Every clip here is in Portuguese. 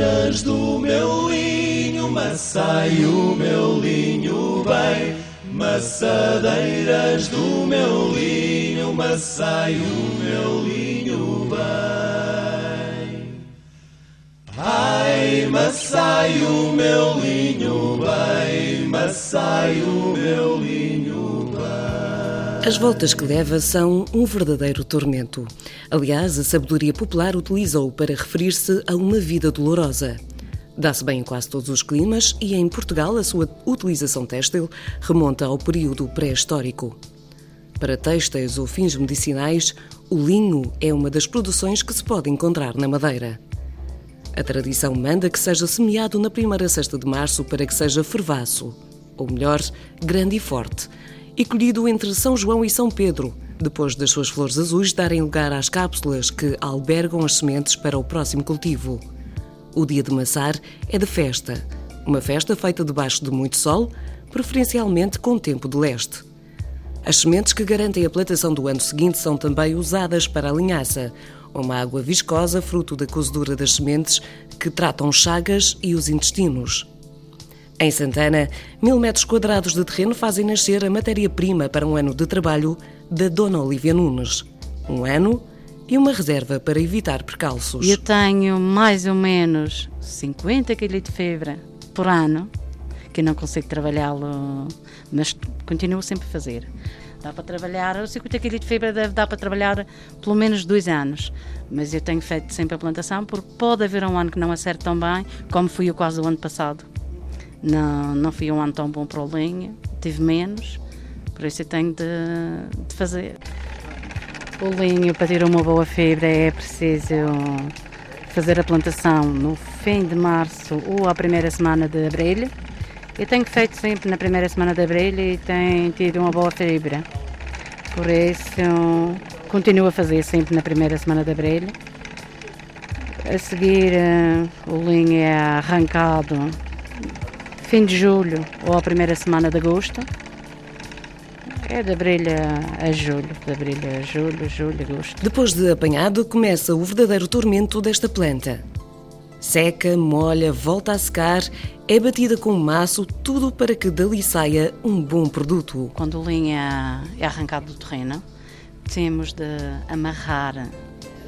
tiras do meu linho, maçai o meu linho bem. Maçadeiras do meu linho, maçai o meu linho bem. Ai, maçai o meu linho bem, maçai o meu linho bem. As voltas que leva são um verdadeiro tormento. Aliás, a sabedoria popular utiliza-o para referir-se a uma vida dolorosa. Dá-se bem em quase todos os climas e, em Portugal, a sua utilização têxtil remonta ao período pré-histórico. Para têxteis ou fins medicinais, o linho é uma das produções que se pode encontrar na Madeira. A tradição manda que seja semeado na primeira sexta de março para que seja fervaço, ou melhor, grande e forte, e colhido entre São João e São Pedro, depois das suas flores azuis darem lugar às cápsulas que albergam as sementes para o próximo cultivo. O dia de maçar é de festa, uma festa feita debaixo de muito sol, preferencialmente com tempo de leste. As sementes que garantem a plantação do ano seguinte são também usadas para a linhaça, uma água viscosa fruto da cozedura das sementes que tratam chagas e os intestinos. Em Santana, 1000 metros quadrados de terreno fazem nascer a matéria-prima para um ano de trabalho da Dona Olívia Nunes. Um ano e uma reserva para evitar percalços. Eu tenho mais ou menos 50 kg de fibra por ano, que eu não consigo trabalhá-lo, mas continuo sempre a fazer. Dá para trabalhar, 50 kg de fibra deve dar para trabalhar pelo menos 2 anos, mas eu tenho feito sempre a plantação, porque pode haver um ano que não acerte tão bem, como fui eu quase o ano passado. Não fui um ano tão bom para o linho, tive menos, por isso eu tenho de fazer. O linho, para ter uma boa fibra, é preciso fazer a plantação no fim de março ou à primeira semana de abril. Eu tenho feito sempre na primeira semana de abril e tenho tido uma boa fibra. Por isso, continuo a fazer sempre na primeira semana de abril. A seguir, o linho é arrancado fim de julho ou à primeira semana de agosto. É de abril a julho, agosto. Depois de apanhado, começa o verdadeiro tormento desta planta. Seca, molha, volta a secar, é batida com um maço, tudo para que dali saia um bom produto. Quando o linho é arrancado do terreno, temos de amarrar,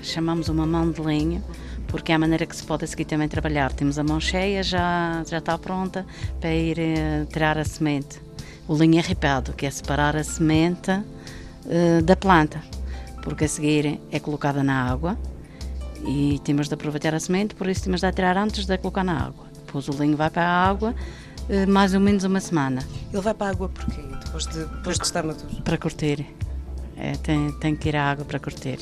chamamos uma mão de linho, porque é a maneira que se pode a seguir também trabalhar. Temos a mão cheia, já está pronta para ir tirar a semente. O linho arripado, que é separar a semente da planta, porque a seguir é colocada na água e temos de aproveitar a semente, por isso temos de a tirar antes de a colocar na água. Depois o linho vai para a água mais ou menos uma semana. Ele vai para a água porquê? Depois de estar maduro? Para curtir. Tem que ir à água para curtir.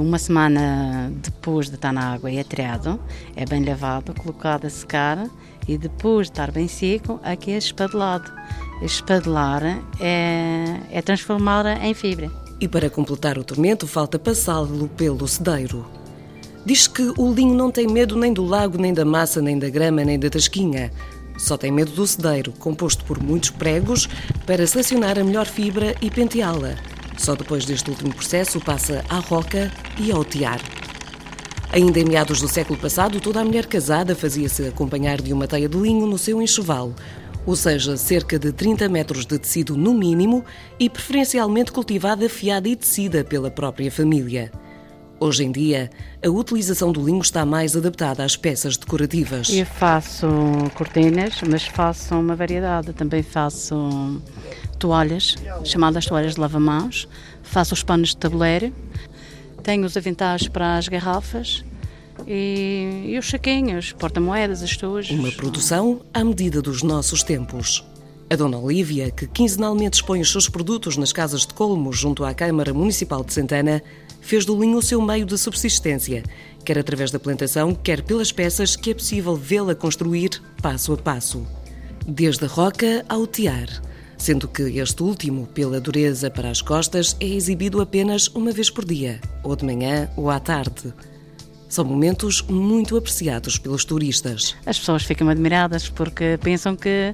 Uma semana depois de estar na água é tirado, é bem lavado, colocado a secar e depois de estar bem seco, aqui é espadelado. Espadelar é transformá-la em fibra. E para completar o tormento, falta passá-lo pelo cedeiro. Diz que o linho não tem medo nem do lago, nem da massa, nem da grama, nem da tasquinha. Só tem medo do cedeiro, composto por muitos pregos, para selecionar a melhor fibra e penteá-la. Só depois deste último processo passa à roca e ao tiar. Ainda em meados do século passado, toda a mulher casada fazia-se acompanhar de uma teia de linho no seu enxoval, ou seja, cerca de 30 metros de tecido no mínimo e preferencialmente cultivada, afiada e tecida pela própria família. Hoje em dia, a utilização do linho está mais adaptada às peças decorativas. Eu faço cortinas, mas faço uma variedade. Também faço toalhas, chamadas toalhas de lava-mãos. Faço os panos de tabuleiro. Tenho os aventais para as garrafas. E os saquinhos, porta-moedas, as tuas. Uma produção à medida dos nossos tempos. A Dona Olívia, que quinzenalmente expõe os seus produtos nas casas de colmos junto à Câmara Municipal de Santana, fez do linho o seu meio de subsistência, quer através da plantação, quer pelas peças que é possível vê-la construir passo a passo. Desde a roca ao tiar, sendo que este último, pela dureza para as costas, é exibido apenas uma vez por dia, ou de manhã ou à tarde. São momentos muito apreciados pelos turistas. As pessoas ficam admiradas porque pensam que,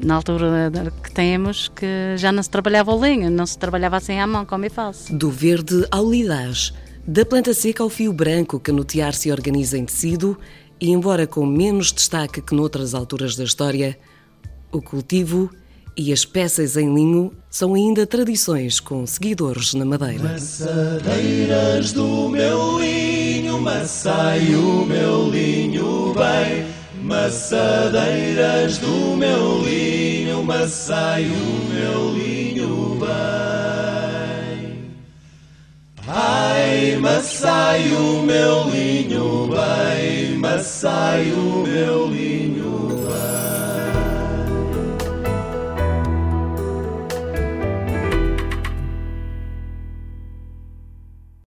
na altura que temos, que já não se trabalhava o linho, não se trabalhava assim à mão, como eu faço. Do verde ao lilás, da planta seca ao fio branco que no tiar se organiza em tecido e embora com menos destaque que noutras alturas da história, o cultivo e as peças em linho são ainda tradições com seguidores na Madeira. Maçadeiras do meu linho, maçai o meu linho bem. Maçadeiras do meu linho, maçai o meu linho bem. Ai, maçai o meu linho bem, maçai o meu linho bem.